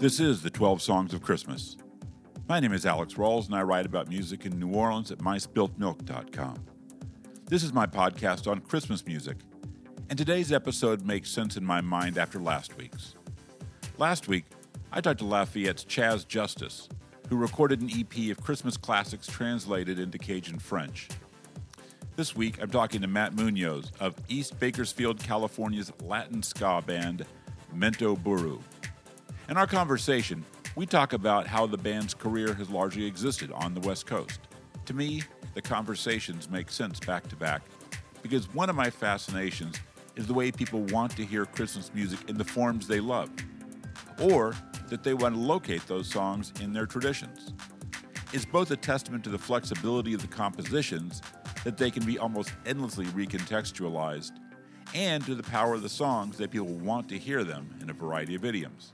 This is the 12 Songs of Christmas. My name is Alex Rawls, and I write about music in New Orleans at MySpiltMilk.com. This is my podcast on Christmas music, and today's episode makes sense in my mind after last week's. Last week, I talked to Lafayette's Chaz Justice, who recorded an EP of Christmas classics translated into Cajun French. This week, I'm talking to Matt Munoz of East Bakersfield, California's Latin ska band, Mento Buru. In our conversation, we talk about how the band's career has largely existed on the West Coast. To me, the conversations make sense back-to-back because one of my fascinations is the way people want to hear Christmas music in the forms they love, or that they want to locate those songs in their traditions. It's both a testament to the flexibility of the compositions that they can be almost endlessly recontextualized, and to the power of the songs that people want to hear them in a variety of idioms.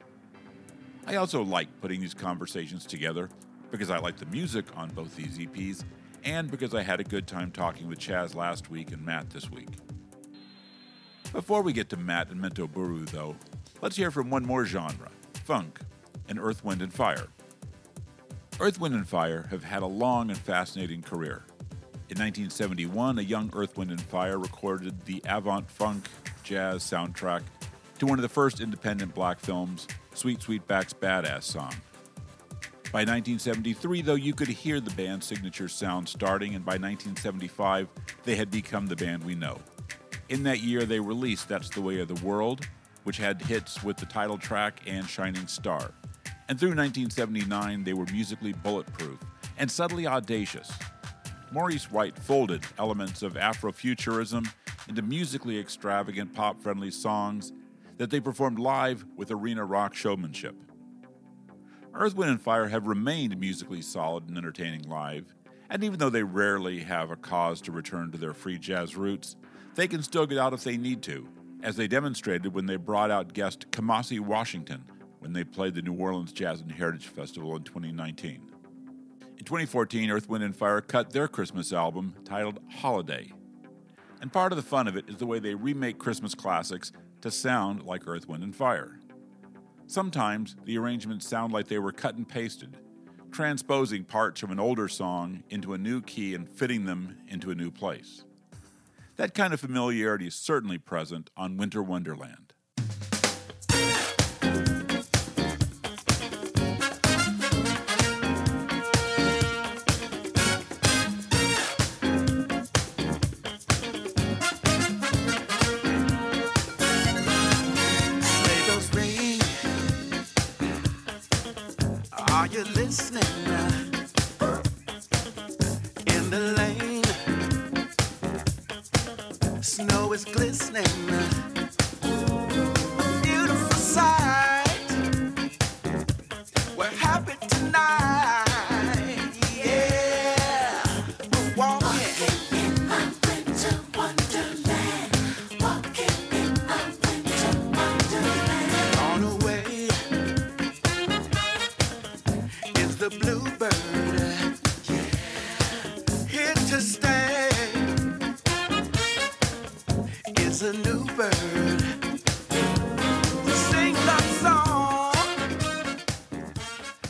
I also like putting these conversations together because I like the music on both these EPs and because I had a good time talking with Chaz last week and Matt this week. Before we get to Matt and Mento Buru, though, let's hear from one more genre, funk, and Earth, Wind & Fire. Earth, Wind & Fire have had a long and fascinating career. In 1971, a young Earth, Wind & Fire recorded the avant-funk jazz soundtrack to one of the first independent black films, Sweet Sweet Back's Badass Song. By 1973, though, you could hear the band's signature sound starting, and by 1975, they had become the band we know. In that year, they released That's the Way of the World, which had hits with the title track and Shining Star. And through 1979, they were musically bulletproof and subtly audacious. Maurice White folded elements of Afrofuturism into musically extravagant, pop-friendly songs that they performed live with arena rock showmanship. Earth, Wind & Fire have remained musically solid and entertaining live, and even though they rarely have a cause to return to their free jazz roots, they can still get out if they need to, as they demonstrated when they brought out guest Kamasi Washington when they played the New Orleans Jazz and Heritage Festival in 2019. In 2014, Earth, Wind & Fire cut their Christmas album titled Holiday, and part of the fun of it is the way they remake Christmas classics to sound like Earth, Wind & Fire. Sometimes the arrangements sound like they were cut and pasted, transposing parts from an older song into a new key and fitting them into a new place. That kind of familiarity is certainly present on Winter Wonderland.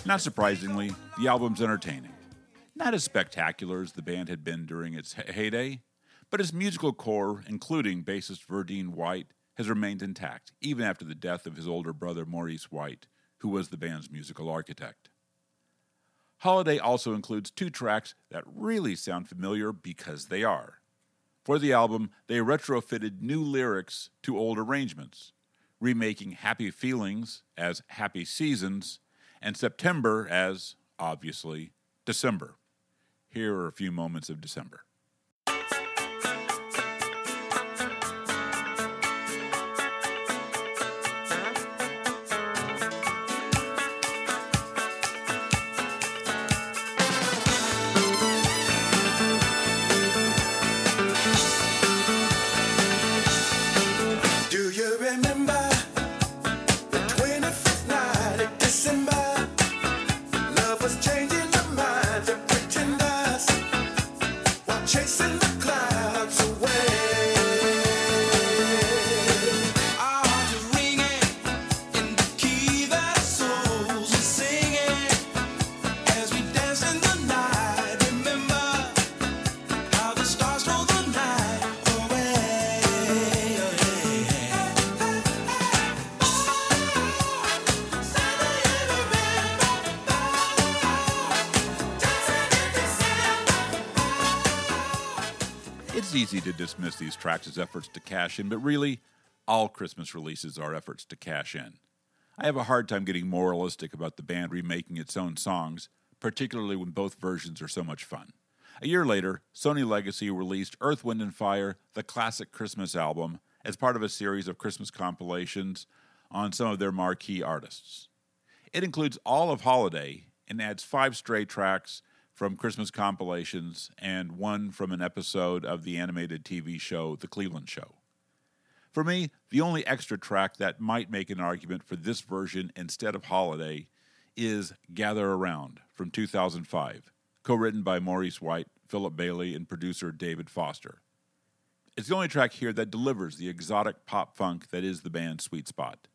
Not surprisingly, the album's entertaining. Not as spectacular as the band had been during its heyday, but its musical core, including bassist Verdine White, has remained intact, even after the death of his older brother Maurice White, who was the band's musical architect. Holiday also includes two tracks that really sound familiar because they are. For the album, they retrofitted new lyrics to old arrangements, remaking Happy Feelings as Happy Seasons, and September as, obviously, December. Here are a few moments of December. Was changing the minds and pretenders. Why It's easy to dismiss these tracks as efforts to cash in, but really, all Christmas releases are efforts to cash in. I have a hard time getting moralistic about the band remaking its own songs, particularly when both versions are so much fun. A year later, Sony Legacy released Earth, Wind & Fire, the classic Christmas album, as part of a series of Christmas compilations on some of their marquee artists. It includes all of Holiday and adds 5 stray tracks from Christmas compilations and one from an episode of the animated TV show The Cleveland Show. For me, the only extra track that might make an argument for this version instead of Holiday is Gather Around from 2005, co-written by Maurice White, Philip Bailey, and producer David Foster. It's the only track here that delivers the exotic pop-funk that is the band's sweet spot.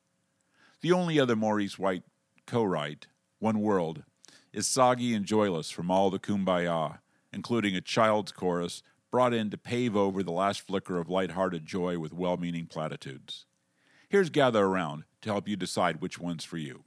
The only other Maurice White co-write, One World, is soggy and joyless from all the Kumbaya, including a child's chorus brought in to pave over the last flicker of lighthearted joy with well-meaning platitudes. Here's Gather Around to help you decide which one's for you.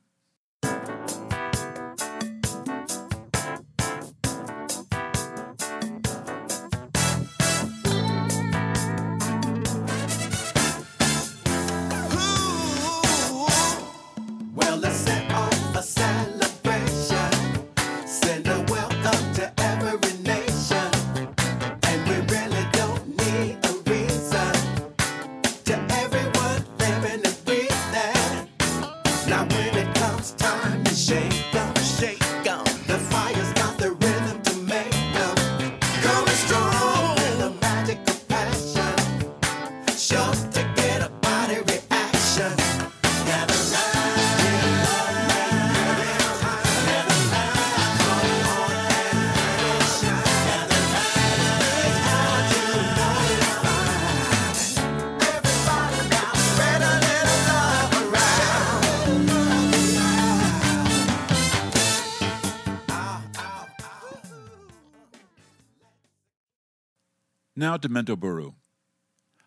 Now to Mento Buru.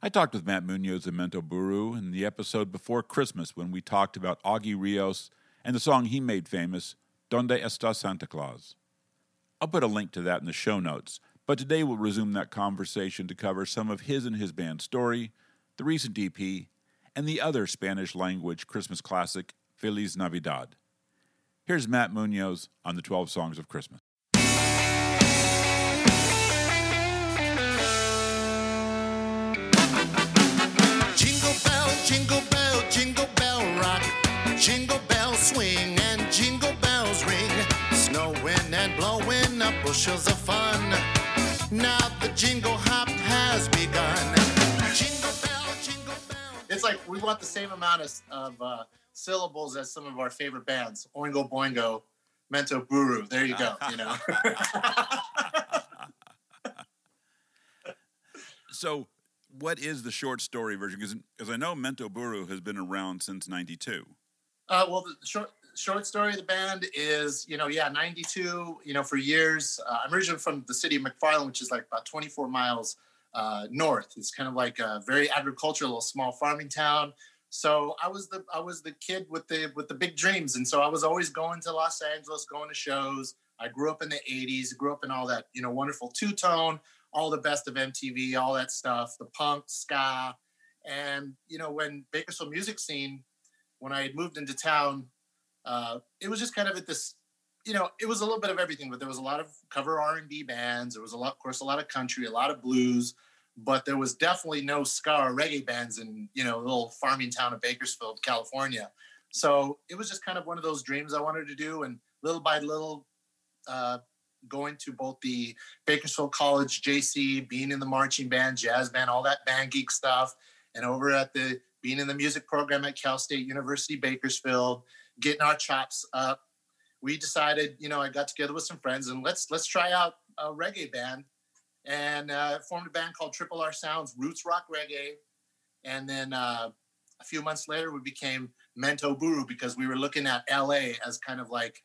I talked with Matt Munoz and Mento Buru in the episode before Christmas when we talked about Augie Rios and the song he made famous, Donde Esta Santa Claus. I'll put a link to that in the show notes, but today we'll resume that conversation to cover some of his and his band's story, the recent EP, and the other Spanish-language Christmas classic, Feliz Navidad. Here's Matt Munoz on the 12 Songs of Christmas. Jingle bell rock, jingle bells swing and jingle bells ring, snowing and blowing up bushels of fun, now the jingle hop has begun. Jingle bell, it's like we want the same amount of syllables as some of our favorite bands, Oingo Boingo, Mento Buru, there you go, you know. So, what is the short story version? Because I know Mento Buru has been around since 92. Well, the short story of the band is, 92, for years. I'm originally from the city of McFarland, which is like about 24 miles north. It's kind of like a very agricultural, small farming town. So I was the kid with the big dreams. And so I was always going to Los Angeles, going to shows. I grew up in the 80s, grew up in all that, wonderful two-tone, all the best of MTV, all that stuff, the punk, ska. And, when Bakersfield music scene, when I had moved into town, it was just kind of at this, it was a little bit of everything, but there was a lot of cover R&B bands. There was a lot of country, a lot of blues, but there was definitely no ska or reggae bands in, the little farming town of Bakersfield, California. So it was just kind of one of those dreams I wanted to do. And little by little, going to both the Bakersfield College, JC, being in the marching band, jazz band, all that band geek stuff, and over at being in the music program at Cal State University, Bakersfield, getting our chops up. We decided, I got together with some friends and let's try out a reggae band, and formed a band called Triple R Sounds, Roots Rock Reggae. And then a few months later, we became Mento Buru because we were looking at LA as kind of like,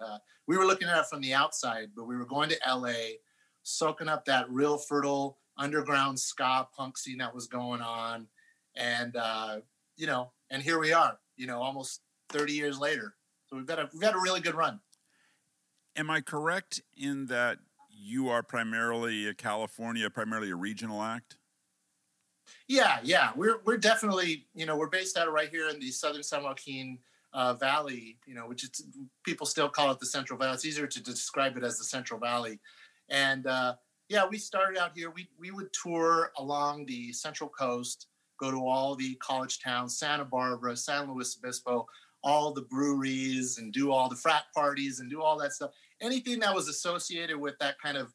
we were looking at it from the outside, but we were going to LA, soaking up that real fertile underground ska punk scene that was going on. And, and here we are, almost 30 years later. So we've had a really good run. Am I correct in that you are primarily a regional act? Yeah. We're definitely, we're based out of right here in the Southern San Joaquin Valley, which it's, people still call it the Central Valley. It's easier to describe it as the Central Valley. And we started out here. We would tour along the Central Coast, go to all the college towns, Santa Barbara, San Luis Obispo, all the breweries, and do all the frat parties and do all that stuff. Anything that was associated with that kind of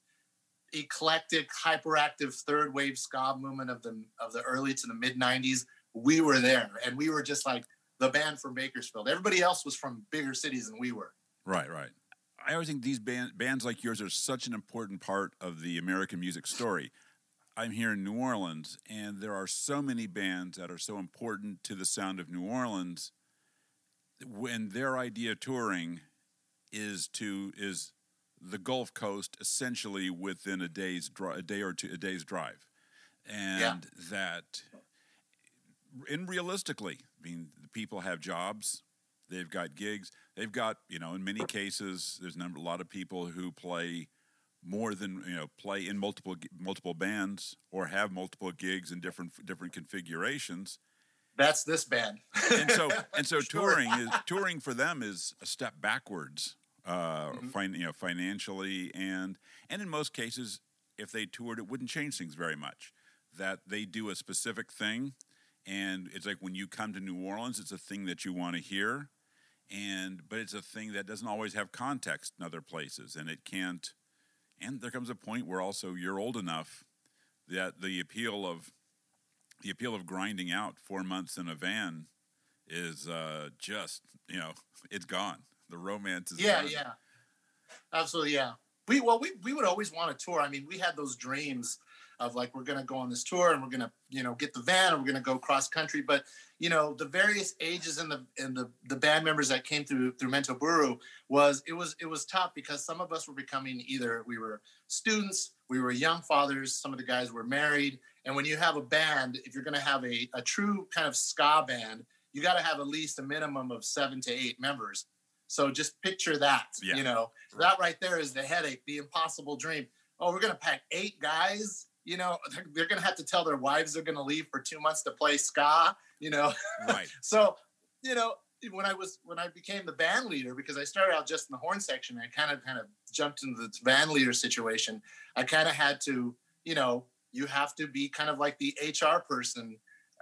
eclectic, hyperactive third wave ska movement of the early to the mid 90s, we were there. And we were just like the band from Bakersfield. Everybody else was from bigger cities than we were. Right. I always think these bands like yours are such an important part of the American music story. I'm here in New Orleans, and there are so many bands that are so important to the sound of New Orleans. When their idea of touring is the Gulf Coast, essentially within a day or two, a day's drive, and that, and realistically, the people have jobs, they've got gigs, they've got in many cases, there's a lot of people who play more than play in multiple bands or have multiple gigs in different configurations. That's this band. and so touring for them is a step backwards, financially, and in most cases, if they toured, it wouldn't change things very much. That they do a specific thing, and it's like when you come to New Orleans, it's a thing that you want to hear, but it's a thing that doesn't always have context in other places, and it can't. And there comes a point where also you're old enough that the appeal of grinding out 4 months in a van is just, it's gone. The romance is gone. Yeah. Absolutely, yeah. We would always want to tour. I mean, we had those dreams of like, we're going to go on this tour and we're going to, get the van and we're going to go cross country. But, the various ages and the band members that came through Mento Buru was tough because some of us were becoming we were students, we were young fathers, some of the guys were married. And when you have a band, if you're going to have a true kind of ska band, you got to have at least a minimum of 7 to 8 members. So just picture that, right. That right there is the headache, the impossible dream. Oh, we're going to pack 8 guys. They're going to have to tell their wives they're going to leave for 2 months to play ska, Right. So, when I became the band leader, because I started out just in the horn section, I kind of jumped into the band leader situation. I kind of had to, you have to be kind of like the HR person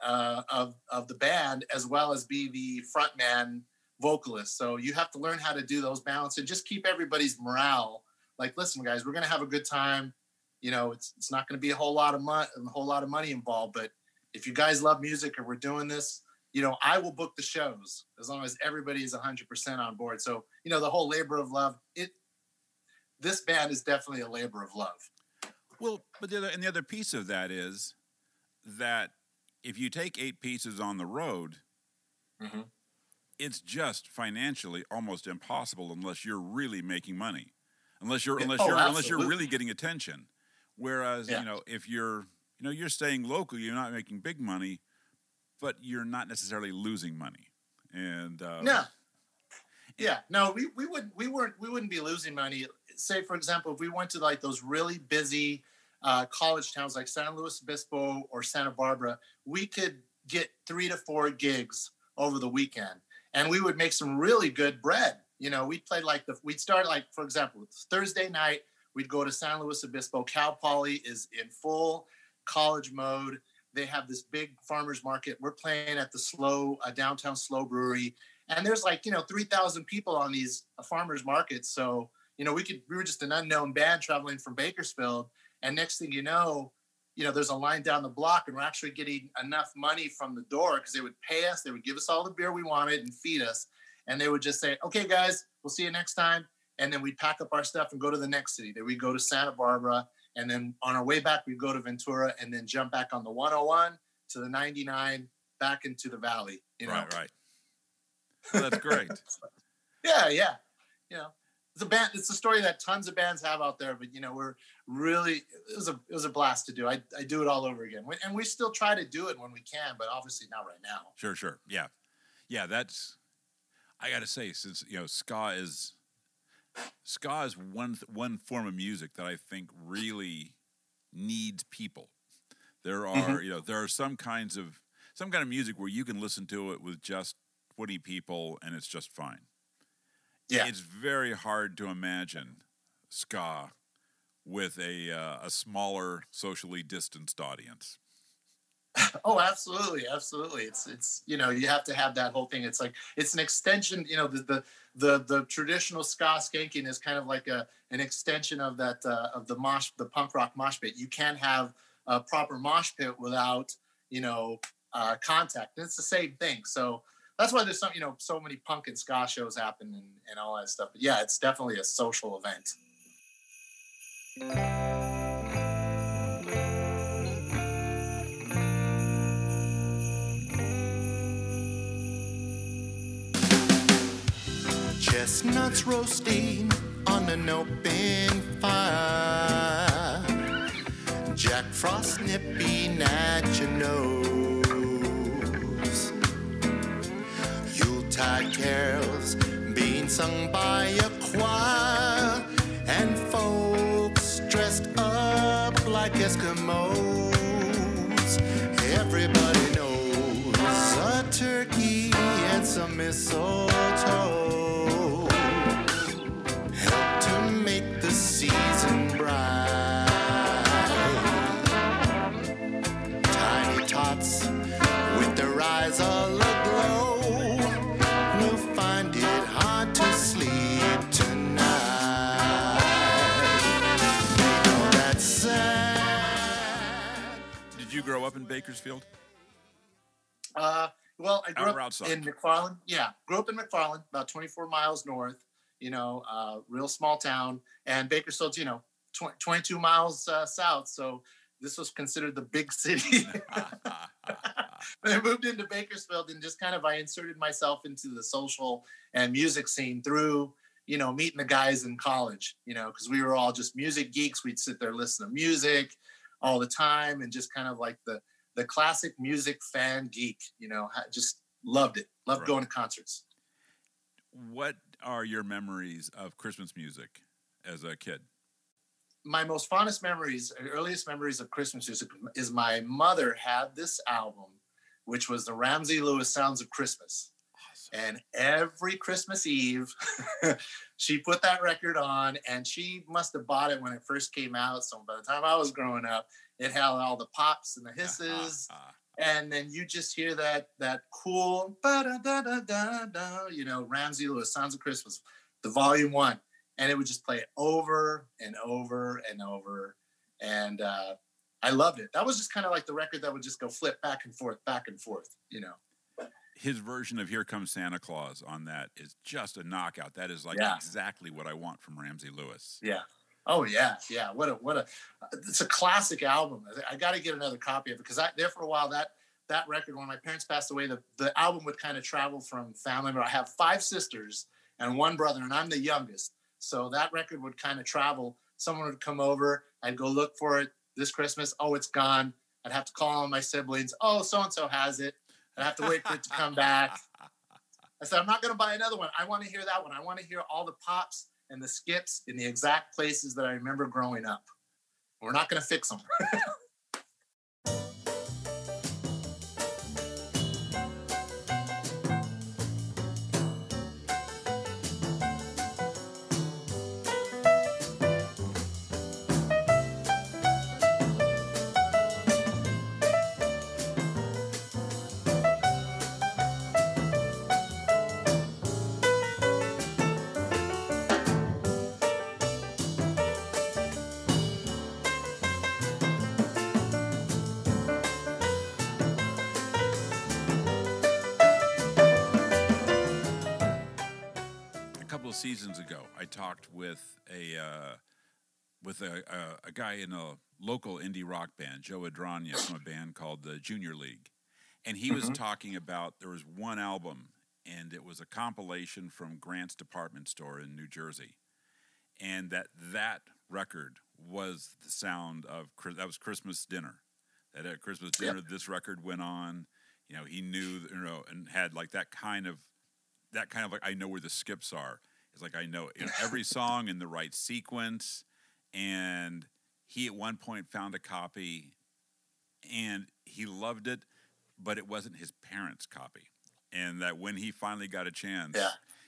of the band, as well as be the front man vocalist. So you have to learn how to do those balances and just keep everybody's morale. Like, listen, guys, we're going to have a good time. It's not going to be a whole lot of money involved, but if you guys love music and we're doing this, I will book the shows as long as everybody is 100% on board. So, the whole labor of love, this band is definitely a labor of love. Well, but the other piece of that is that if you take 8 pieces on the road, mm-hmm. It's just financially almost impossible unless you're really making money, unless you're really getting attention. Whereas if you're you're staying local, you're not making big money, but you're not necessarily losing money. And we wouldn't be losing money. Say, for example, if we went to like those really busy college towns like San Luis Obispo or Santa Barbara, we could get 3 to 4 gigs over the weekend, and we would make some really good bread. We'd play we'd start like, for example, Thursday night, we'd go to San Luis Obispo. Cal Poly is in full college mode. They have this big farmers market. We're playing at the downtown Slow Brewery, and there's 3,000 people on these farmers markets. So, we were just an unknown band traveling from Bakersfield. And next thing there's a line down the block, and we're actually getting enough money from the door because they would pay us. They would give us all the beer we wanted and feed us. And they would just say, okay, guys, we'll see you next time. And then we'd pack up our stuff and go to the next city. Then we'd go to Santa Barbara. And then on our way back, we'd go to Ventura and then jump back on the 101 to the 99 back into the valley. Right. Well, that's great. Yeah. It's a band. It's a story that tons of bands have out there, but we're really. It was a blast to do. I do it all over again, and we still try to do it when we can, but obviously not right now. Sure, yeah. That's, I gotta say, since ska is one form of music that I think really needs people. There are, you know, there are some kind of music where you can listen to it with just 20 people and it's just fine. Yeah, it's very hard to imagine ska with a smaller, socially distanced audience. Oh, absolutely, absolutely. It's you know, you have to have that whole thing. It's like it's an extension. You know, the traditional ska skanking is kind of like an extension of that of the punk rock mosh pit. You can't have a proper mosh pit without, you know, contact. And it's the same thing. So that's why there's so many punk and ska shows happen and all that stuff. But yeah, it's definitely a social event. Chestnuts roasting on an open fire, Jack Frost nipping at your nose, Yuletide carols being sung by a choir, and folks dressed up like Eskimos. Everybody knows a turkey and some mistletoe season bright. Tiny tots with their eyes all aglow will find it hard to sleep tonight. They know that's sad. Did you grow up in Bakersfield? Well, I grew up in McFarland. Yeah, grew up in McFarland, about 24 miles north. You know, real small town, and Bakersfield's, you know, 22 miles south. So this was considered the big city. I moved into Bakersfield and just kind of, I inserted myself into the social and music scene through, you know, meeting the guys in college, you know, because we were all just music geeks. We'd sit there, listen to music all the time and just kind of like the classic music fan geek, you know, just loved it. Loved right. Going to concerts. What are your memories of Christmas music as a kid? My most fondest memories, earliest memories of Christmas music is my mother had this album, which was the Ramsey Lewis Sounds of Christmas. Awesome. And every Christmas Eve, she put that record on, and she must have bought it when it first came out. So by the time I was growing up, it had all the pops and the hisses. And then you just hear that cool, you know, Ramsey Lewis, Sounds of Christmas, the volume one. And it would just play over and over and over. And I loved it. That was just kind of like the record that would just go flip back and forth, you know. His version of Here Comes Santa Claus on that is just a knockout. That is like exactly what I want from Ramsey Lewis. Yeah. Oh yeah, yeah. What a! It's a classic album. I got to get another copy of it because there for a while that record when my parents passed away, the album would kind of travel from family. I have 5 sisters and 1 brother, and I'm the youngest. So that record would kind of travel. Someone would come over. I'd go look for it this Christmas. Oh, it's gone. I'd have to call on my siblings. Oh, so and so has it. I'd have to wait for it to come back. I said, I'm not going to buy another one. I want to hear that one. I want to hear all the pops and the skips in the exact places that I remember growing up. We're not going to fix them. Seasons ago, I talked with a guy in a local indie rock band, Joe Adragna, from a band called the Junior League, and he was talking about there was one album, and it was a compilation from Grant's department store in New Jersey, and that record was the sound of Christmas dinner. That at Christmas dinner, this record went on. You know, he knew, you know, and had like that kind of like I know where the skips are. It's like I know, you know, every song in the right sequence, and he at one point found a copy and he loved it, but it wasn't his parents' copy. And that when he finally got a chance,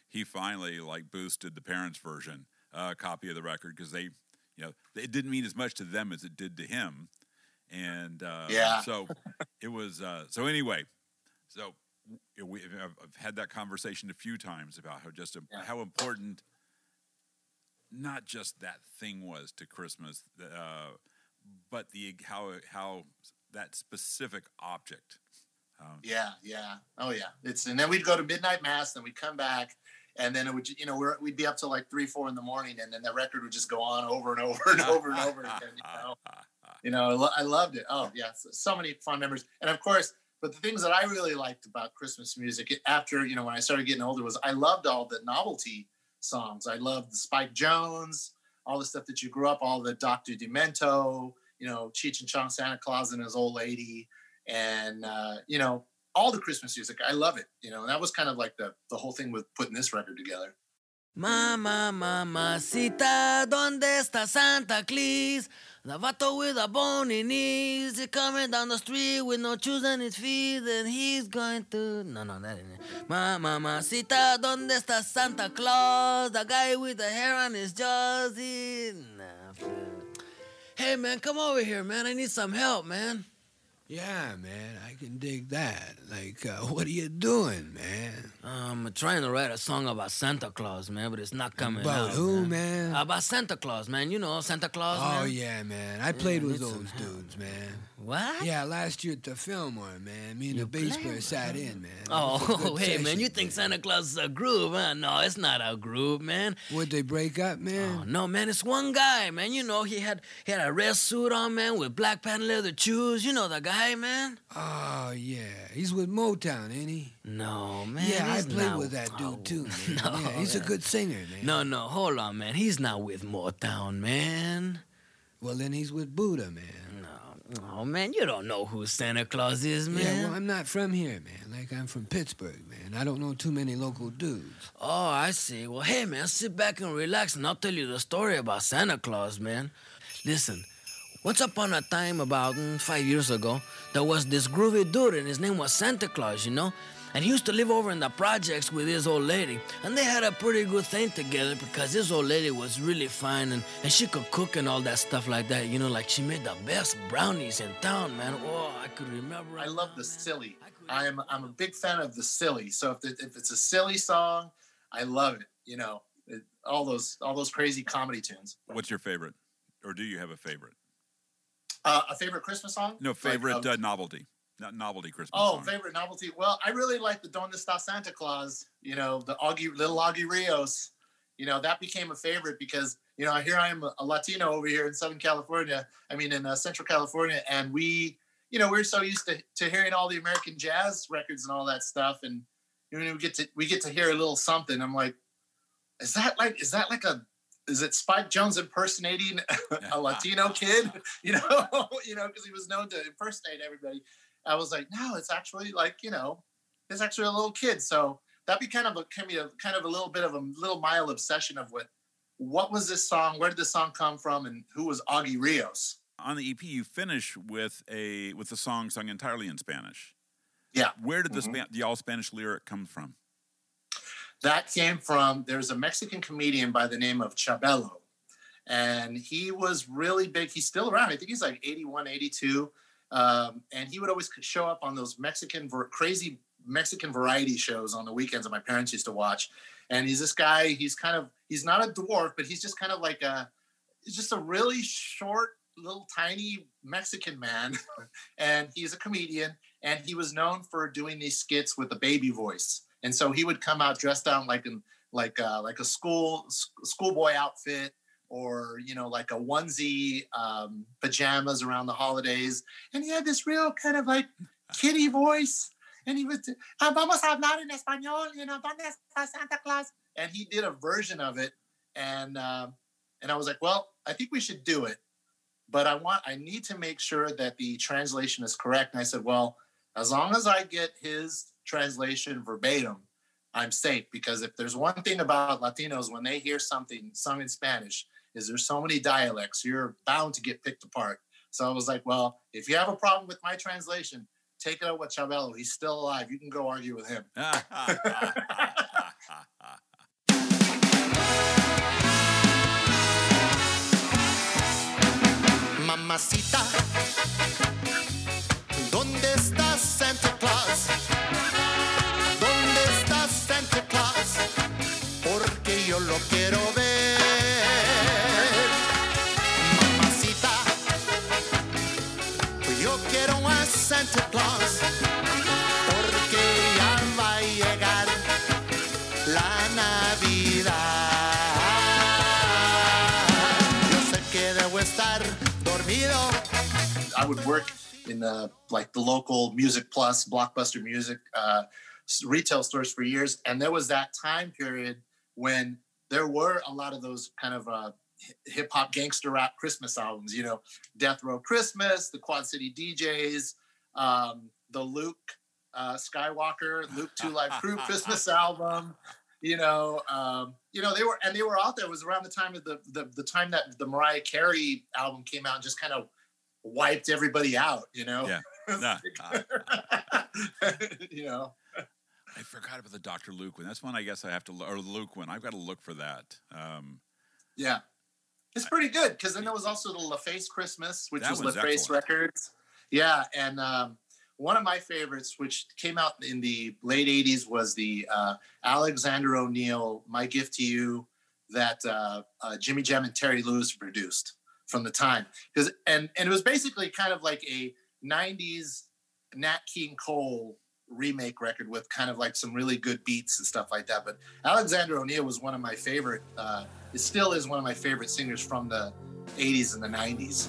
he finally like boosted the parents' version copy of the record because they, you know, it didn't mean as much to them as it did to him. And so it was. So anyway, so I've had that conversation a few times about how just how important not just that thing was to Christmas, but the how that specific object. It's and then we'd go to midnight mass, then we'd come back, and then it would we'd be up till like 3-4 in the morning, and then that record would just go on over and over and over and over again. I loved it. Oh yeah, so many fond memories, and of course. But the things that I really liked about Christmas music after, when I started getting older was I loved all the novelty songs. I loved the Spike Jones, all the stuff that you grew up, all the Dr. Demento, Cheech and Chong, Santa Claus and His Old Lady, and, all the Christmas music. I love it, and that was kind of like the whole thing with putting this record together. Mama, mamacita, donde esta Santa Claus? Lavato with a bony knees, he's coming down the street with no shoes on his feet, and he's going to... No, that isn't it. Mamacita, donde esta Santa Claus? The guy with the hair on his jaws, Hey, man, come over here, man. I need some help, man. Yeah, man, I can dig that. Like, what are you doing, man? I'm trying to write a song about Santa Claus, man, but it's not coming out. About who, man? About Santa Claus, man. You know, Santa Claus, man. Oh, yeah, man. I played with those dudes, man. What? Yeah, last year at the Fillmore, man. Me and the bass player sat in, man. Oh, hey, man, you think Santa Claus is a groove, huh? No, it's not a groove, man. Would they break up, man? Oh, no, man, it's one guy, man. You know, he had a red suit on, man, with black patent leather shoes. You know, the guy. Hey, man. Oh, yeah. He's with Motown, ain't he? No, man. Yeah, I played with that dude, too, man. No, yeah, he's a good singer, man. No, hold on, man. He's not with Motown, man. Well, then he's with Buddha, man. No. Oh, man, you don't know who Santa Claus is, man. Yeah, well, I'm not from here, man. Like, I'm from Pittsburgh, man. I don't know too many local dudes. Oh, I see. Well, hey, man, sit back and relax, and I'll tell you the story about Santa Claus, man. Listen. Once upon a time, about 5 years ago, there was this groovy dude, and his name was Santa Claus, And he used to live over in the projects with his old lady. And they had a pretty good thing together because his old lady was really fine, and she could cook and all that stuff like that, Like, she made the best brownies in town, man. Oh, I could remember. I love the silly. I'm a big fan of the silly. So if it's a silly song, I love it, All those crazy comedy tunes. What's your favorite? Or do you have a favorite? A favorite Christmas song? No, favorite novelty. Not novelty Christmas song. Oh, favorite novelty. Well, I really like the Donde Esta Santa Claus, the little Augie Rios. That became a favorite because, here I am a Latino over here in Southern California. I mean, in Central California. And we, we're so used to hearing all the American jazz records and all that stuff. And we get to hear a little something. I'm like, is it Spike Jones impersonating a Latino kid? Because he was known to impersonate everybody. I was like, no, it's actually like, it's actually a little kid. So that became a little bit of a little mild obsession of what was this song? Where did this song come from? And who was Augie Rios? On the EP, you finish with a song sung entirely in Spanish. Yeah. Where did the all Spanish lyric come from? That came from, there's a Mexican comedian by the name of Chabelo, and he was really big. He's still around. I think he's like 81, 82. And he would always show up on those crazy Mexican variety shows on the weekends that my parents used to watch. And he's this guy, he's not a dwarf, but he's just kind of like a really short, little tiny Mexican man. And he's a comedian, and he was known for doing these skits with a baby voice. And so he would come out dressed down like a schoolboy outfit, or like a onesie, pajamas around the holidays. And he had this real kind of like kiddie voice, and he would vamos a hablar en español, ¿dónde está Santa Claus? And he did a version of it, and I was like, well, I think we should do it, but I need to make sure that the translation is correct. And I said, well, as long as I get his translation verbatim, I'm safe, because if there's one thing about Latinos, when they hear something sung in Spanish, is there's so many dialects, you're bound to get picked apart. So I was like, well, if you have a problem with my translation, take it out with Chabelo. He's still alive. You can go argue with him. Mamacita, ¿dónde está Santa Claus? ¿Dónde está Santa Claus? Porque yo lo quiero ver. Mamacita, yo quiero a Santa Claus, porque ya va a llegar la Navidad. Yo sé que debo estar dormido. I would work in the local Music Plus, Blockbuster Music retail stores for years. And there was that time period when there were a lot of those kind of hip-hop gangster rap Christmas albums, you know, Death Row Christmas, the Quad City DJs, the Luke Skywalker, Luke 2 Live Crew Christmas album, they were out there. It was around the time of the time that the Mariah Carey album came out and just kind of wiped everybody out, you know? Yeah. You know? I forgot about the Dr. Luke one. That's one I guess I have to, or Luke one. I've got to look for that. Yeah. It's pretty good, because then there was also the LaFace Christmas, which was LaFace Records. Yeah, and one of my favorites, which came out in the late 80s, was the Alexander O'Neill, My Gift to You, that Jimmy Jam and Terry Lewis produced from the time. And it was basically kind of like a 90s Nat King Cole remake record with kind of like some really good beats and stuff like that. But Alexander O'Neill was one of my favorite, it still is one of my favorite singers from the 80s and the 90s.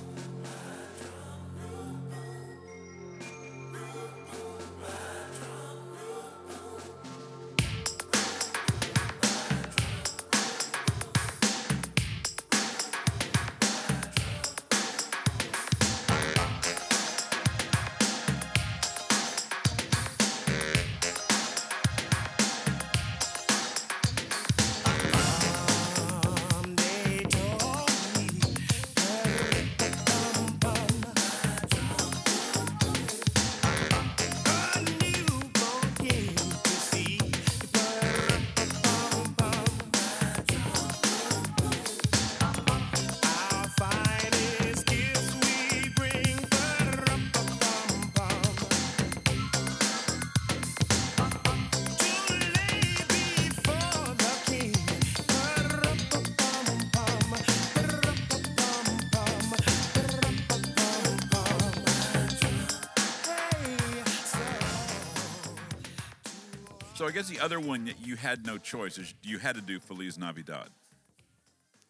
So I guess the other one that you had no choice is you had to do Feliz Navidad.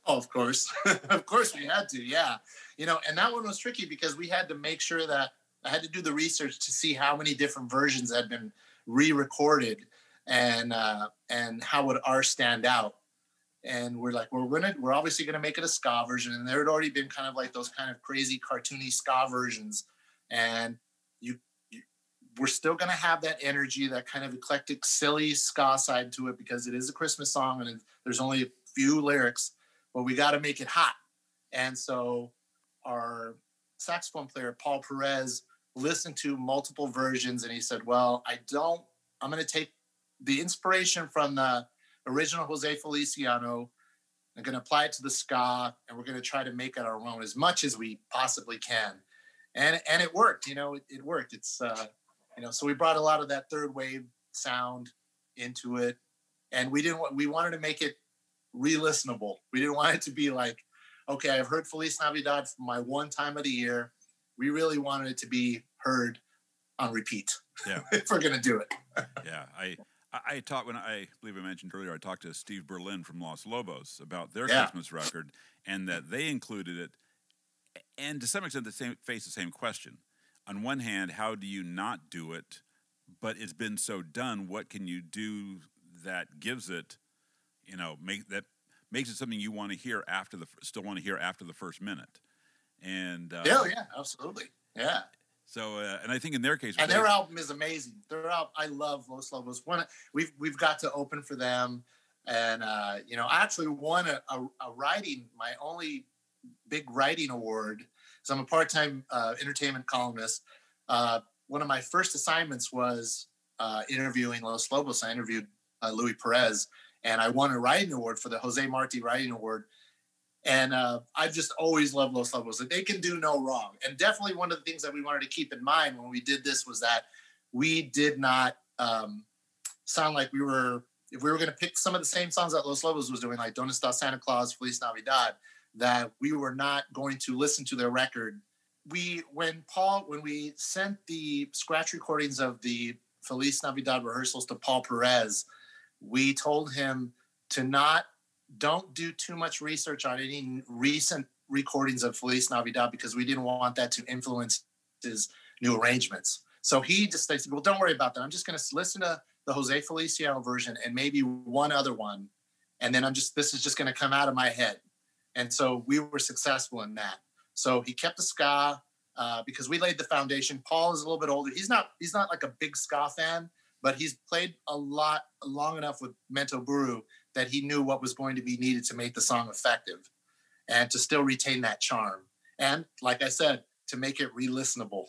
Oh, of course. Of course we had to, yeah. You know, and that one was tricky because we had to make sure that I had to do the research to see how many different versions had been re-recorded and how would ours stand out. And we're like, we're obviously going to make it a ska version. And there had already been kind of like those kind of crazy cartoony ska versions. And we're still going to have that energy, that kind of eclectic, silly ska side to it because it is a Christmas song and there's only a few lyrics, but we got to make it hot. And so our saxophone player, Paul Perez, listened to multiple versions and he said, well, I'm going to take the inspiration from the original Jose Feliciano. I'm going to apply it to the ska and we're going to try to make it our own as much as we possibly can. And it worked, you know, it worked. It's, you know, so we brought a lot of that third wave sound into it, and we wanted to make it re-listenable. We didn't want it to be like, okay, I've heard Feliz Navidad for my one time of the year. We really wanted it to be heard on repeat. Yeah, if we're gonna do it. Yeah, I talked when I believe I mentioned earlier. I talked to Steve Berlin from Los Lobos about their Christmas record, and that they included it, and to some extent, face the same question. On one hand, how do you not do it? But it's been so done. What can you do that gives it, you know, makes it something you want to hear after the first minute? And yeah, absolutely, yeah. So, and I think in their case, and their album is amazing. I love Los Lobos. We've got to open for them, and you know, I actually won my only big writing award. because I'm a part-time entertainment columnist. One of my first assignments was interviewing Los Lobos. I interviewed Louis Perez, and I won a writing award for the Jose Marti Writing Award. And I've just always loved Los Lobos. They can do no wrong. And definitely one of the things that we wanted to keep in mind when we did this was that we did not sound like we were, if we were going to pick some of the same songs that Los Lobos was doing, like Donde Esta Santa Claus, Feliz Navidad, that we were not going to listen to their record. When we sent the scratch recordings of the Feliz Navidad rehearsals to Paul Perez, we told him to don't do too much research on any recent recordings of Feliz Navidad because we didn't want that to influence his new arrangements. So he just said, well, don't worry about that. I'm just going to listen to the Jose Feliciano version and maybe one other one. And then this is just going to come out of my head. And so we were successful in that. So he kept the ska because we laid the foundation. Paul is a little bit older. He's not like a big ska fan, but he's played a lot long enough with Mento Buru that he knew what was going to be needed to make the song effective and to still retain that charm. And like I said, to make it re-listenable.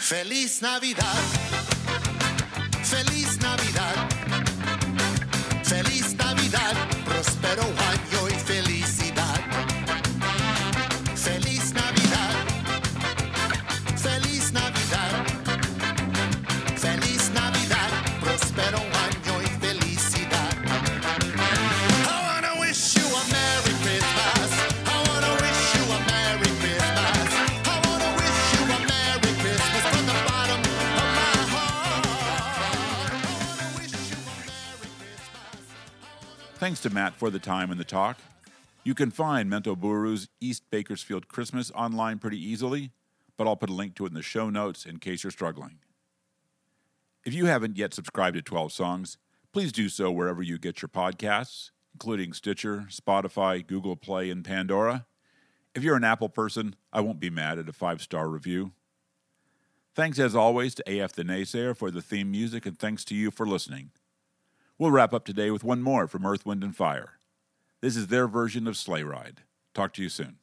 Feliz Navidad. Feliz Navidad. Feliz Navidad. Prospero año y felicidad. Feliz Navidad. Feliz Navidad. Feliz Navidad. Prospero año y felicidad. I wanna wish you a Merry Christmas. I wanna wish you a Merry Christmas. I wanna wish you a Merry Christmas from the bottom of my heart. I wanna wish you a Merry Christmas. Thanks to Matt for the time and the talk. You can find Mento Buru's East Bakersfield Christmas online pretty easily, but I'll put a link to it in the show notes in case you're struggling. If you haven't yet subscribed to 12 Songs, please do so wherever you get your podcasts, including Stitcher, Spotify, Google Play, and Pandora. If you're an Apple person, I won't be mad at a 5-star review. Thanks, as always, to AF the Naysayer for the theme music, and thanks to you for listening. We'll wrap up today with one more from Earth, Wind & Fire. This is their version of Sleigh Ride. Talk to you soon.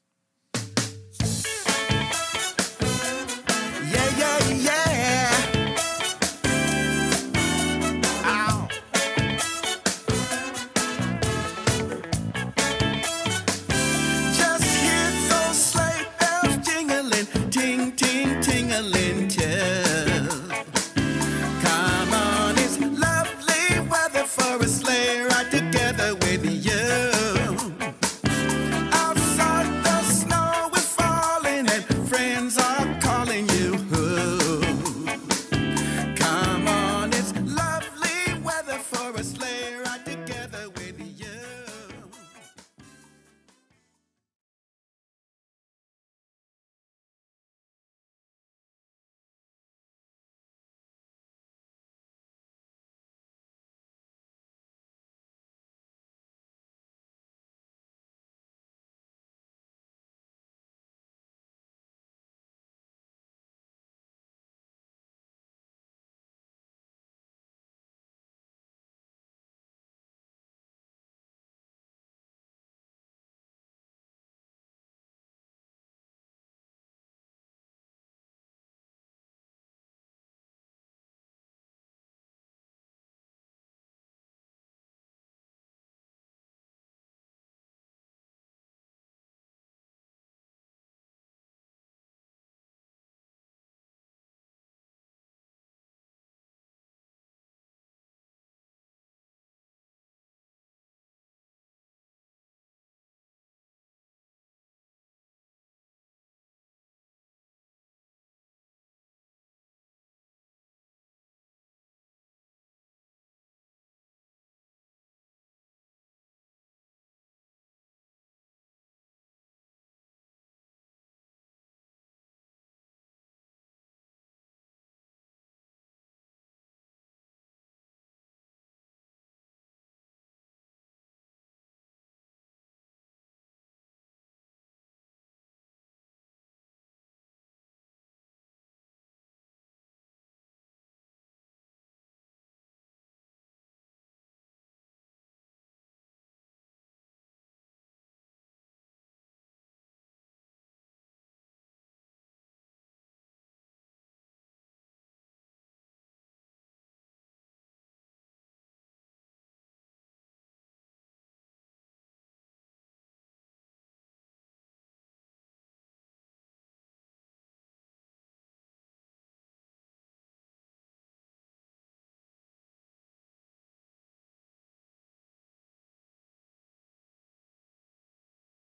Yeah, yeah, yeah.